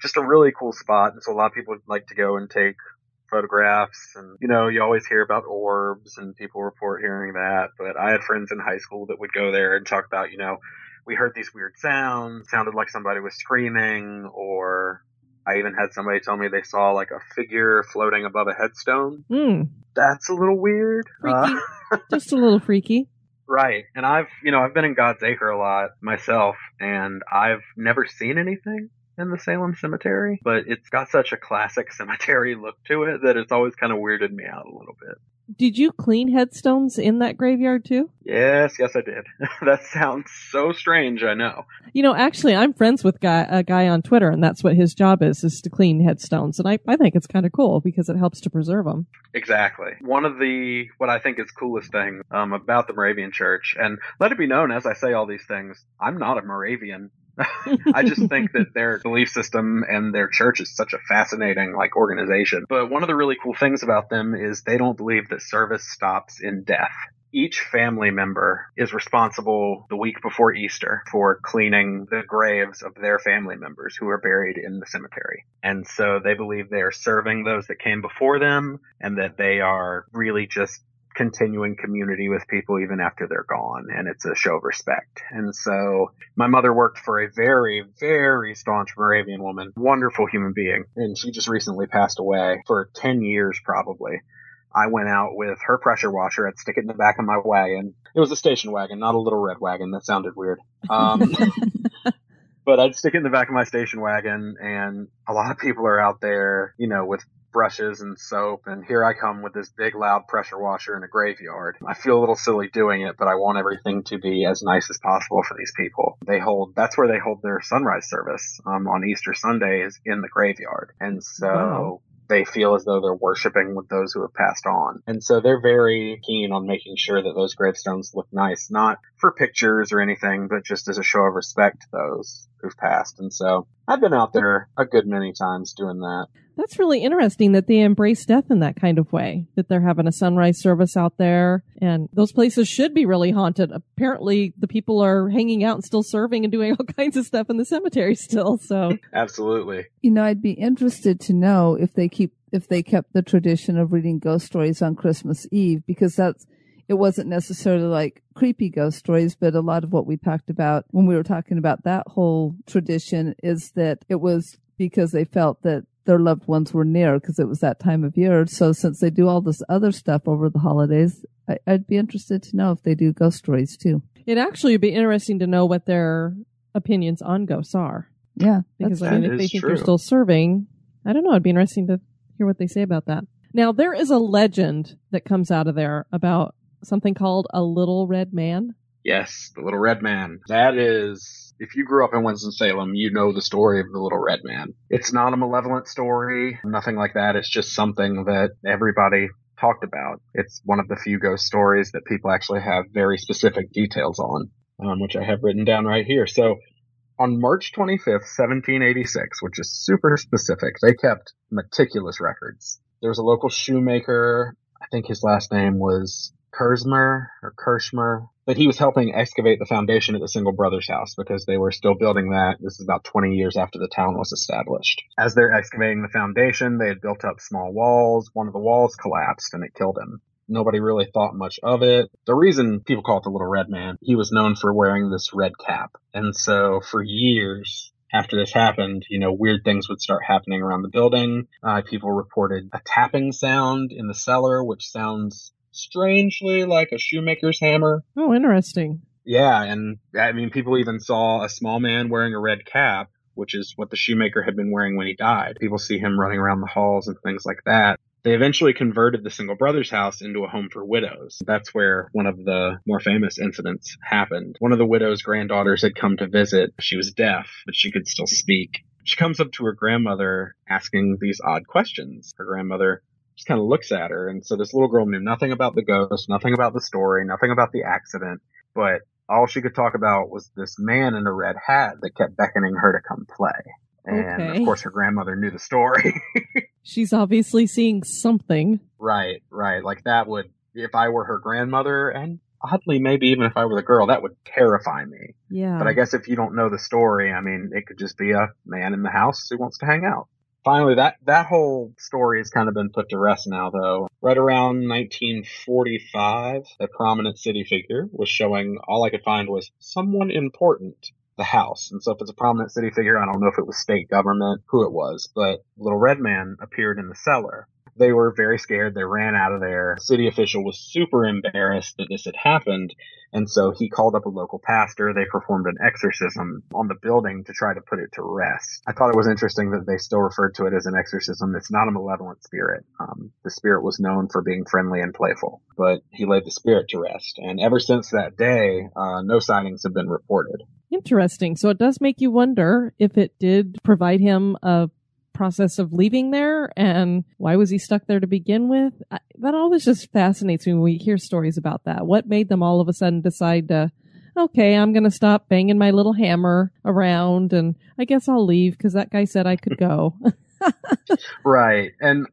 just a really cool spot. And so a lot of people like to go and take photographs, and you know, you always hear about orbs and people report hearing that, but I had friends in high school that would go there and talk about, you know, we heard these weird sounds, sounded like somebody was screaming, or I even had somebody tell me they saw like a figure floating above a headstone. Mm. That's a little weird. Freaky. Uh, just a little freaky. Right. And I've, you know, I've been in God's Acre a lot myself, and I've never seen anything in the Salem Cemetery, but it's got such a classic cemetery look to it that it's always kind of weirded me out a little bit. Did you clean headstones in that graveyard too? Yes, yes, I did. That sounds so strange, I know. You know, actually, I'm friends with guy, a guy on Twitter, and that's what his job is, is to clean headstones. And I, I think it's kind of cool because it helps to preserve them. Exactly. One of the, what I think is coolest thing um, about the Moravian Church, and let it be known as I say all these things, I'm not a Moravian. I just think that their belief system and their church is such a fascinating like organization. But one of the really cool things about them is they don't believe that service stops in death. Each family member is responsible the week before Easter for cleaning the graves of their family members who are buried in the cemetery. And so they believe they are serving those that came before them, and that they are really just continuing community with people even after they're gone, and it's a show of respect. And so my mother worked for a very, very staunch Moravian woman, wonderful human being, and she just recently passed away. For ten years probably, I went out with her pressure washer. I'd stick it in the back of my wagon. It was a station wagon, not a little red wagon. That sounded weird. Um but I'd stick it in the back of my station wagon, and a lot of people are out there, you know, with brushes and soap, and here I come with this big loud pressure washer in a graveyard. I feel a little silly doing it, but I want everything to be as nice as possible for these people. They hold, that's where they hold their sunrise service um, on Easter Sundays, in the graveyard. And so wow. They feel as though they're worshiping with those who have passed on. And so they're very keen on making sure that those gravestones look nice, not for pictures or anything, but just as a show of respect to those who've passed. And so I've been out there a good many times doing that. That's really interesting that they embrace death in that kind of way, that they're having a sunrise service out there. And those places should be really haunted. Apparently, the people are hanging out and still serving and doing all kinds of stuff in the cemetery still. So absolutely. You know, I'd be interested to know if they keep if they kept the tradition of reading ghost stories on Christmas Eve, because that's it wasn't necessarily like creepy ghost stories, but a lot of what we talked about when we were talking about that whole tradition is that it was because they felt that their loved ones were near because it was that time of year. So since they do all this other stuff over the holidays, I, I'd be interested to know if they do ghost stories too. It'd actually be interesting to know what their opinions on ghosts are. Yeah. Because I mean, if they think they're still serving, I don't know. It'd be interesting to hear what they say about that. Now, there is a legend that comes out of there about something called a little red man. Yes, the little red man. That is, if you grew up in Winston-Salem, you know the story of the little red man. It's not a malevolent story, nothing like that. It's just something that everybody talked about. It's one of the few ghost stories that people actually have very specific details on, um, which I have written down right here. So on March twenty-fifth, seventeen eighty-six, which is super specific, they kept meticulous records. There was a local shoemaker. I think his last name was Kersmer or Kirschmer, but he was helping excavate the foundation at the Single Brothers House because they were still building that. This is about twenty years after the town was established. As they're excavating the foundation, they had built up small walls. One of the walls collapsed and it killed him. Nobody really thought much of it. The reason people call it the Little Red Man, he was known for wearing this red cap. And so for years after this happened, you know, weird things would start happening around the building. Uh, people reported a tapping sound in the cellar, which sounds strangely like a shoemaker's hammer. Oh, interesting. Yeah, and I mean, people even saw a small man wearing a red cap, which is what the shoemaker had been wearing when he died. People see him running around the halls and things like that. They eventually converted the Single Brothers House into a home for widows. That's where one of the more famous incidents happened. One of the widow's granddaughters had come to visit. She was deaf, but she could still speak. She comes up to her grandmother asking these odd questions. Her grandmother just kind of looks at her. And so this little girl knew nothing about the ghost, nothing about the story, nothing about the accident. But all she could talk about was this man in a red hat that kept beckoning her to come play. And okay. Of course, her grandmother knew the story. She's obviously seeing something. Right, right. Like that would, if I were her grandmother, and oddly, maybe even if I were the girl, that would terrify me. Yeah. But I guess if you don't know the story, I mean, it could just be a man in the house who wants to hang out. Finally, that, that whole story has kind of been put to rest now, though. Right around nineteen forty-five, a prominent city figure was showing, all I could find was someone important, the house. And so if it's a prominent city figure, I don't know if it was state government, who it was, but Little Red Man appeared in the cellar. They were very scared. They ran out of there. The city official was super embarrassed that this had happened. And so he called up a local pastor. They performed an exorcism on the building to try to put it to rest. I thought it was interesting that they still referred to it as an exorcism. It's not a malevolent spirit. Um, the spirit was known for being friendly and playful, but he laid the spirit to rest. And ever since that day, uh, no sightings have been reported. Interesting. So it does make you wonder if it did provide him a process of leaving there, and why was he stuck there to begin with? I, that always just fascinates me when we hear stories about that. What made them all of a sudden decide to, okay, I'm going to stop banging my little hammer around, and I guess I'll leave because that guy said I could go. Right. And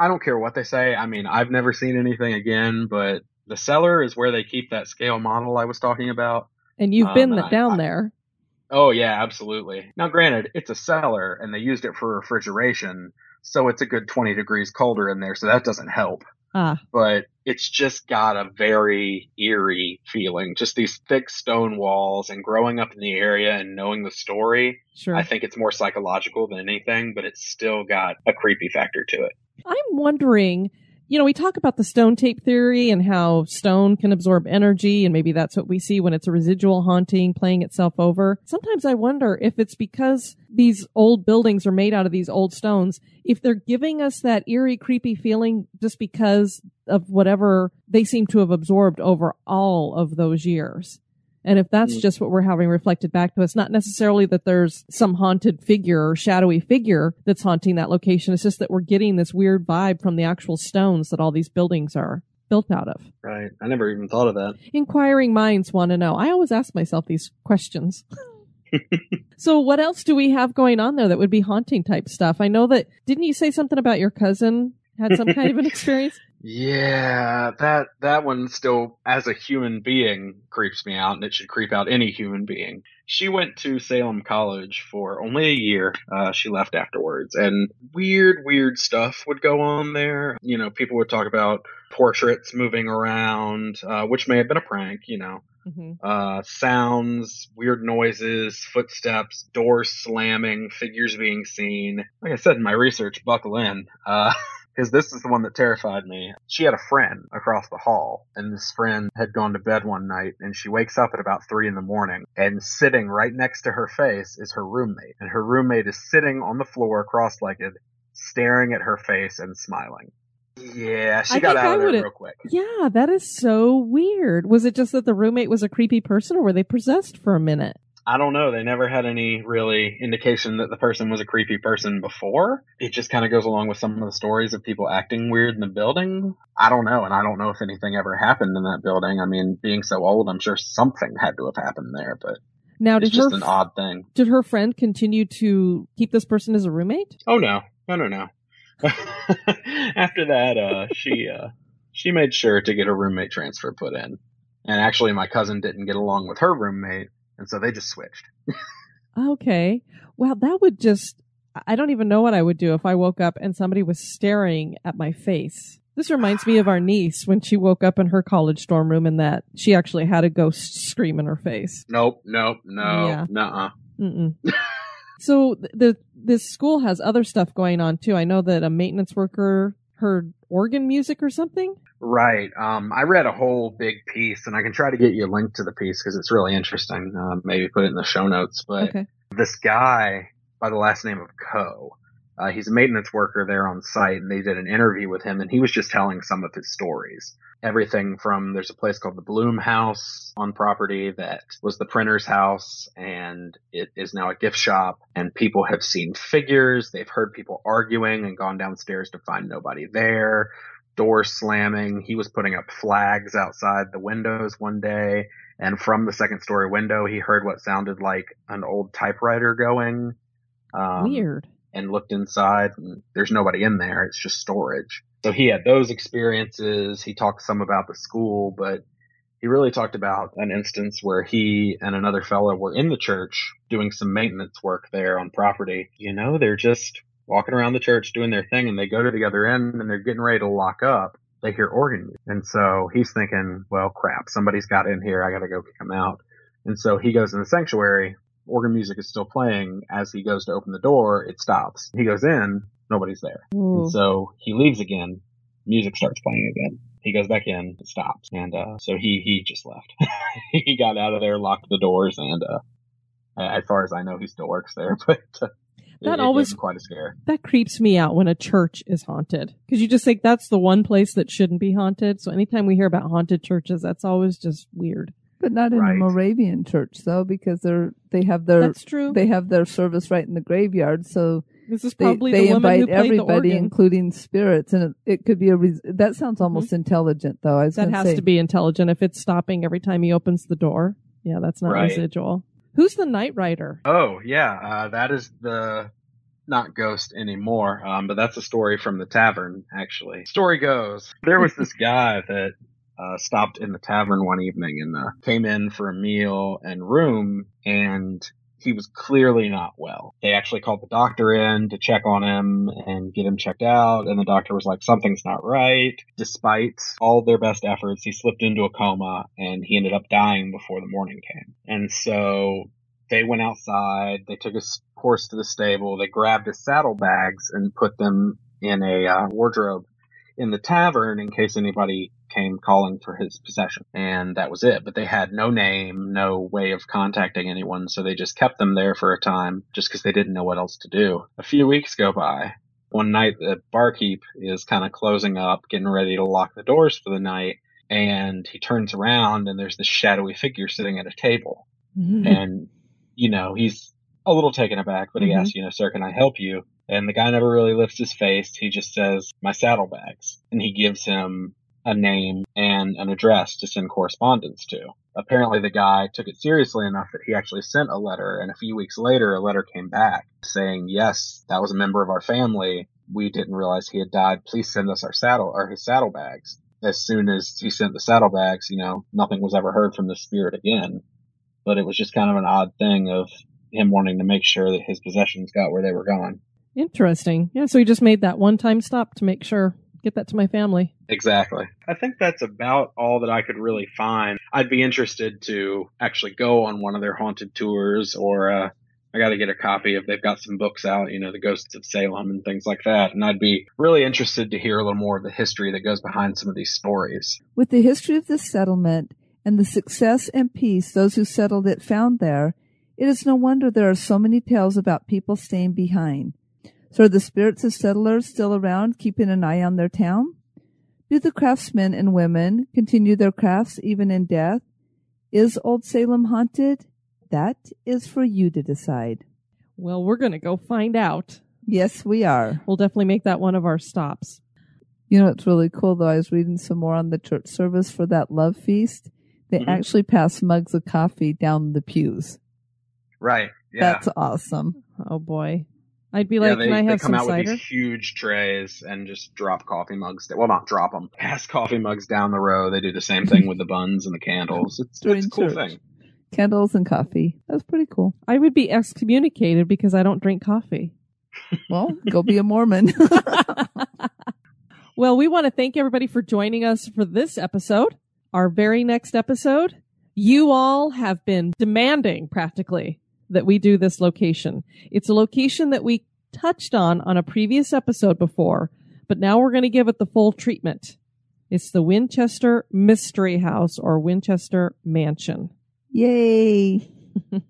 I don't care what they say. I mean, I've never seen anything again, but the cellar is where they keep that scale model I was talking about. And you've um, been and down I, there. I, Oh, yeah, absolutely. Now, granted, it's a cellar, and they used it for refrigeration, so it's a good twenty degrees colder in there, so that doesn't help. Uh. But it's just got a very eerie feeling, just these thick stone walls, and growing up in the area and knowing the story, sure. I think it's more psychological than anything, but it's still got a creepy factor to it. I'm wondering, you know, we talk about the stone tape theory and how stone can absorb energy, and maybe that's what we see when it's a residual haunting playing itself over. Sometimes I wonder if it's because these old buildings are made out of these old stones, if they're giving us that eerie, creepy feeling just because of whatever they seem to have absorbed over all of those years. And if that's just what we're having reflected back to us, not necessarily that there's some haunted figure or shadowy figure that's haunting that location. It's just that we're getting this weird vibe from the actual stones that all these buildings are built out of. Right. I never even thought of that. Inquiring minds want to know. I always ask myself these questions. So what else do we have going on there that would be haunting type stuff? I know that, didn't you say something about your cousin had some kind of an experience? Yeah, that that one still, as a human being, creeps me out, and it should creep out any human being. She went to Salem College for only a year. Uh, she left afterwards, and weird, weird stuff would go on there. You know, people would talk about portraits moving around, uh, which may have been a prank, you know. Mm-hmm. Uh, sounds, weird noises, footsteps, doors slamming, figures being seen. Like I said in my research, buckle in. Uh Because this is the one that terrified me. She had a friend across the hall, and this friend had gone to bed one night, and she wakes up at about three in the morning, and sitting right next to her face is her roommate. And her roommate is sitting on the floor, cross-legged, staring at her face and smiling. Yeah, she I got out I of there real quick. Yeah, that is so weird. Was it just that the roommate was a creepy person, or were they possessed for a minute? I don't know. They never had any really indication that the person was a creepy person before. It just kind of goes along with some of the stories of people acting weird in the building. I don't know. And I don't know if anything ever happened in that building. I mean, being so old, I'm sure something had to have happened there, but now, it's did just her, an odd thing. Did her friend continue to keep this person as a roommate? Oh, no. No, no, no. After that, uh, she, uh, she made sure to get a roommate transfer put in. And actually, my cousin didn't get along with her roommate. And so they just switched. Okay. Well, that would just, I don't even know what I would do if I woke up and somebody was staring at my face. This reminds me of our niece when she woke up in her college dorm room and that she actually had a ghost scream in her face. Nope, nope, no, yeah. nuh-uh. Mm-mm. So the this school has other stuff going on, too. I know that a maintenance worker heard organ music or something? Right. Um, I read a whole big piece, and I can try to get you a link to the piece because it's really interesting. Uh, maybe put it in the show notes. But okay. This guy by the last name of Coe, uh, he's a maintenance worker there on site, and they did an interview with him, and he was just telling some of his stories. Everything from there's a place called the Bloom House on property that was the printer's house, and it is now a gift shop, and people have seen figures. They've heard people arguing and gone downstairs to find nobody there. Doors slamming. He was putting up flags outside the windows one day, and from the second story window, he heard what sounded like an old typewriter going. Um, Weird. And looked inside, and there's nobody in there. It's just storage. So he had those experiences. He talked some about the school, but he really talked about an instance where he and another fellow were in the church doing some maintenance work there on property. You know, they're just walking around the church doing their thing, and they go to the other end, and they're getting ready to lock up. They hear organ music. And so he's thinking, well, crap, somebody's got in here. I got to go kick him out. And so he goes in the sanctuary. Organ music is still playing. As he goes to open the door, it stops. He goes in. Nobody's there. Ooh. And so he leaves again. Music starts playing again. He goes back in. It stops. And uh, so he, he just left. He got out of there, locked the doors, and uh, as far as I know, he still works there. But uh, that it, always it quite a scare. That creeps me out when a church is haunted, because you just think that's the one place that shouldn't be haunted. So anytime we hear about haunted churches, that's always just weird. But not in right. the Moravian church, though, because they're they have their that's true. They have their service right in the graveyard. So this is probably they, the they woman invite who everybody, the including spirits, and it, it could be a re- that sounds almost mm-hmm. intelligent, though. I was that has say. to be intelligent if it's stopping every time he opens the door. Yeah, that's not right. residual. Who's the Night Rider? Oh, yeah. Uh, that is the not ghost anymore, um, but that's a story from the tavern, actually. Story goes, there was this guy that uh, stopped in the tavern one evening and uh, came in for a meal and room, and he was clearly not well. They actually called the doctor in to check on him and get him checked out, and the doctor was like, something's not right. Despite all their best efforts, he slipped into a coma, and he ended up dying before the morning came. And so they went outside, they took his horse to the stable, they grabbed his saddlebags and put them in a uh, wardrobe in the tavern in case anybody came calling for his possession. And that was it. But they had no name, no way of contacting anyone, so they just kept them there for a time just because they didn't know what else to do. A few weeks go by. One night, the barkeep is kind of closing up, getting ready to lock the doors for the night, and he turns around, and there's this shadowy figure sitting at a table. Mm-hmm. And, you know, he's a little taken aback, but he mm-hmm. asks, you know, sir, can I help you? And the guy never really lifts his face. He just says, my saddlebags. And he gives him a name and an address to send correspondence to. Apparently the guy took it seriously enough that he actually sent a letter, and a few weeks later a letter came back saying, yes, that was a member of our family. We didn't realize he had died. Please send us our saddle or his saddlebags. As soon as he sent the saddlebags, you know, nothing was ever heard from the spirit again. But it was just kind of an odd thing of him wanting to make sure that his possessions got where they were going. Interesting. Yeah, so he just made that one-time stop to make sure, get that to my family. Exactly. I think that's about all that I could really find. I'd be interested to actually go on one of their haunted tours, or uh, I got to get a copy if they've got some books out, you know, The Ghosts of Salem and things like that. And I'd be really interested to hear a little more of the history that goes behind some of these stories. With the history of this settlement and the success and peace those who settled it found there, it is no wonder there are so many tales about people staying behind. So are the spirits of settlers still around, keeping an eye on their town? Do the craftsmen and women continue their crafts even in death? Is Old Salem haunted? That is for you to decide. Well, we're going to go find out. Yes, we are. We'll definitely make that one of our stops. You know, it's really cool, though. I was reading some more on the church service for that love feast. They mm-hmm. actually pass mugs of coffee down the pews. Right. Yeah. That's awesome. Oh, boy. I'd be like, yeah, they, can I have some cider? They come out with these huge trays and just drop coffee mugs. Well, not drop them. Pass coffee mugs down the row. They do the same thing with the buns and the candles. It's, it's a cool church. thing. Candles and coffee. That's pretty cool. I would be excommunicated because I don't drink coffee. Well, go be a Mormon. Well, we want to thank everybody for joining us for this episode. Our very next episode, you all have been demanding practically that we do this location. It's a location that we touched on on a previous episode before, but now we're going to give it the full treatment. It's the Winchester Mystery House, or Winchester Mansion. Yay!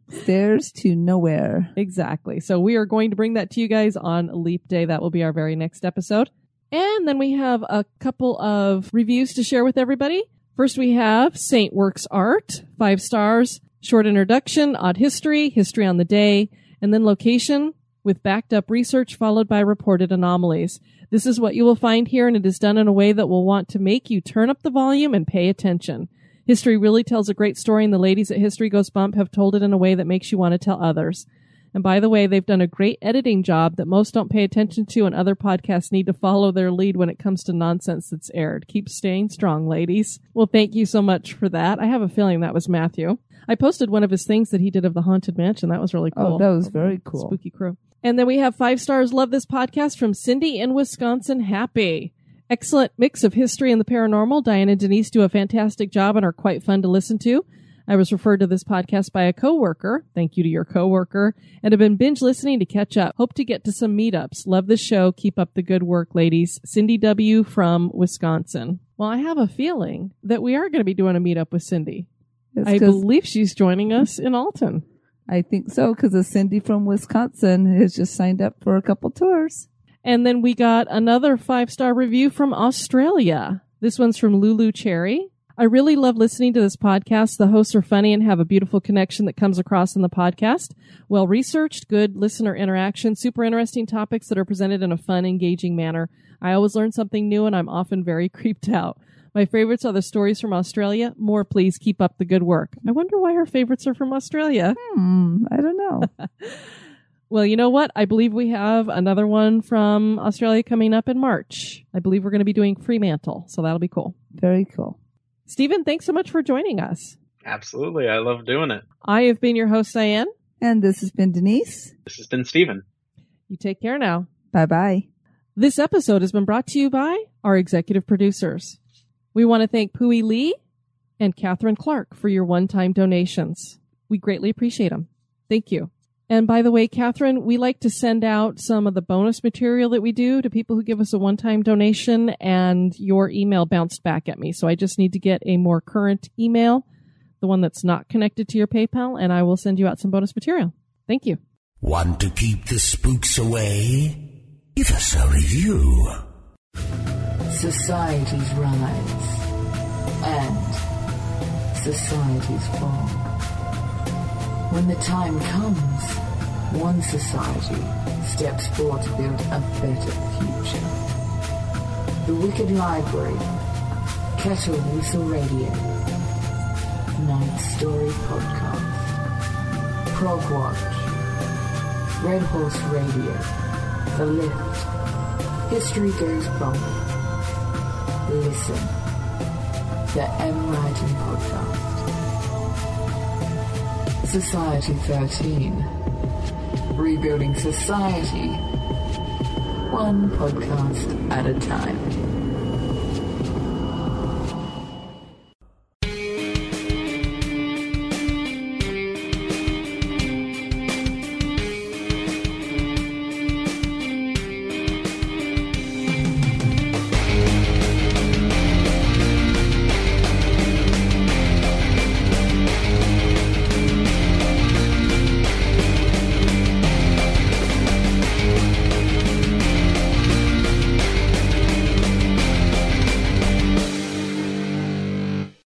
Stairs to nowhere. Exactly. So we are going to bring that to you guys on Leap Day. That will be our very next episode. And then we have a couple of reviews to share with everybody. First, we have Saint Works Art, five stars, short introduction, odd history, history on the day, and then location with backed up research followed by reported anomalies. This is what you will find here, and it is done in a way that will want to make you turn up the volume and pay attention. History really tells a great story, and the ladies at History Goes Bump have told it in a way that makes you want to tell others. And by the way, they've done a great editing job that most don't pay attention to, and other podcasts need to follow their lead when it comes to nonsense that's aired. Keep staying strong, ladies. Well, thank you so much for that. I have a feeling that was Matthew. I posted one of his things that he did of the Haunted Mansion. That was really cool. Oh, that was very cool. Spooky crew. And then we have five stars. Love this podcast from Cindy in Wisconsin. Happy. Excellent mix of history and the paranormal. Diane and Denise do a fantastic job and are quite fun to listen to. I was referred to this podcast by a coworker. Thank you to your coworker. And have been binge listening to catch up. Hope to get to some meetups. Love the show. Keep up the good work, ladies. Cindy W. from Wisconsin. Well, I have a feeling that we are going to be doing a meetup with Cindy. It's I believe she's joining us in Alton. I think so, because a Cindy from Wisconsin has just signed up for a couple tours. And then we got another five-star review from Australia. This one's from Lulu Cherry. I really love listening to this podcast. The hosts are funny and have a beautiful connection that comes across in the podcast. Well-researched, good listener interaction, super interesting topics that are presented in a fun, engaging manner. I always learn something new, and I'm often very creeped out. My favorites are the stories from Australia. More, please. Keep up the good work. I wonder why her favorites are from Australia. Hmm, I don't know. Well, you know what? I believe we have another one from Australia coming up in March. I believe we're going to be doing Fremantle, so that'll be cool. Very cool. Stephen, thanks so much for joining us. Absolutely. I love doing it. I have been your host, Diane. And this has been Denise. This has been Stephen. You take care now. Bye-bye. This episode has been brought to you by our executive producers. We want to thank Pui Lee and Catherine Clark for your one-time donations. We greatly appreciate them. Thank you. And by the way, Catherine, we like to send out some of the bonus material that we do to people who give us a one-time donation, and your email bounced back at me. So I just need to get a more current email, the one that's not connected to your PayPal, and I will send you out some bonus material. Thank you. Want to keep the spooks away? Give us a review. Societies rise and societies fall. When the time comes, one society steps forward to build a better future. The Wicked Library, Kettle Whistle Radio, Night Story Podcast, Prog Watch, Red Horse Radio, The Lift, History Goes Bump, Listen, The M. Writing Podcast, Society thirteen, Rebuilding Society, one podcast at a time.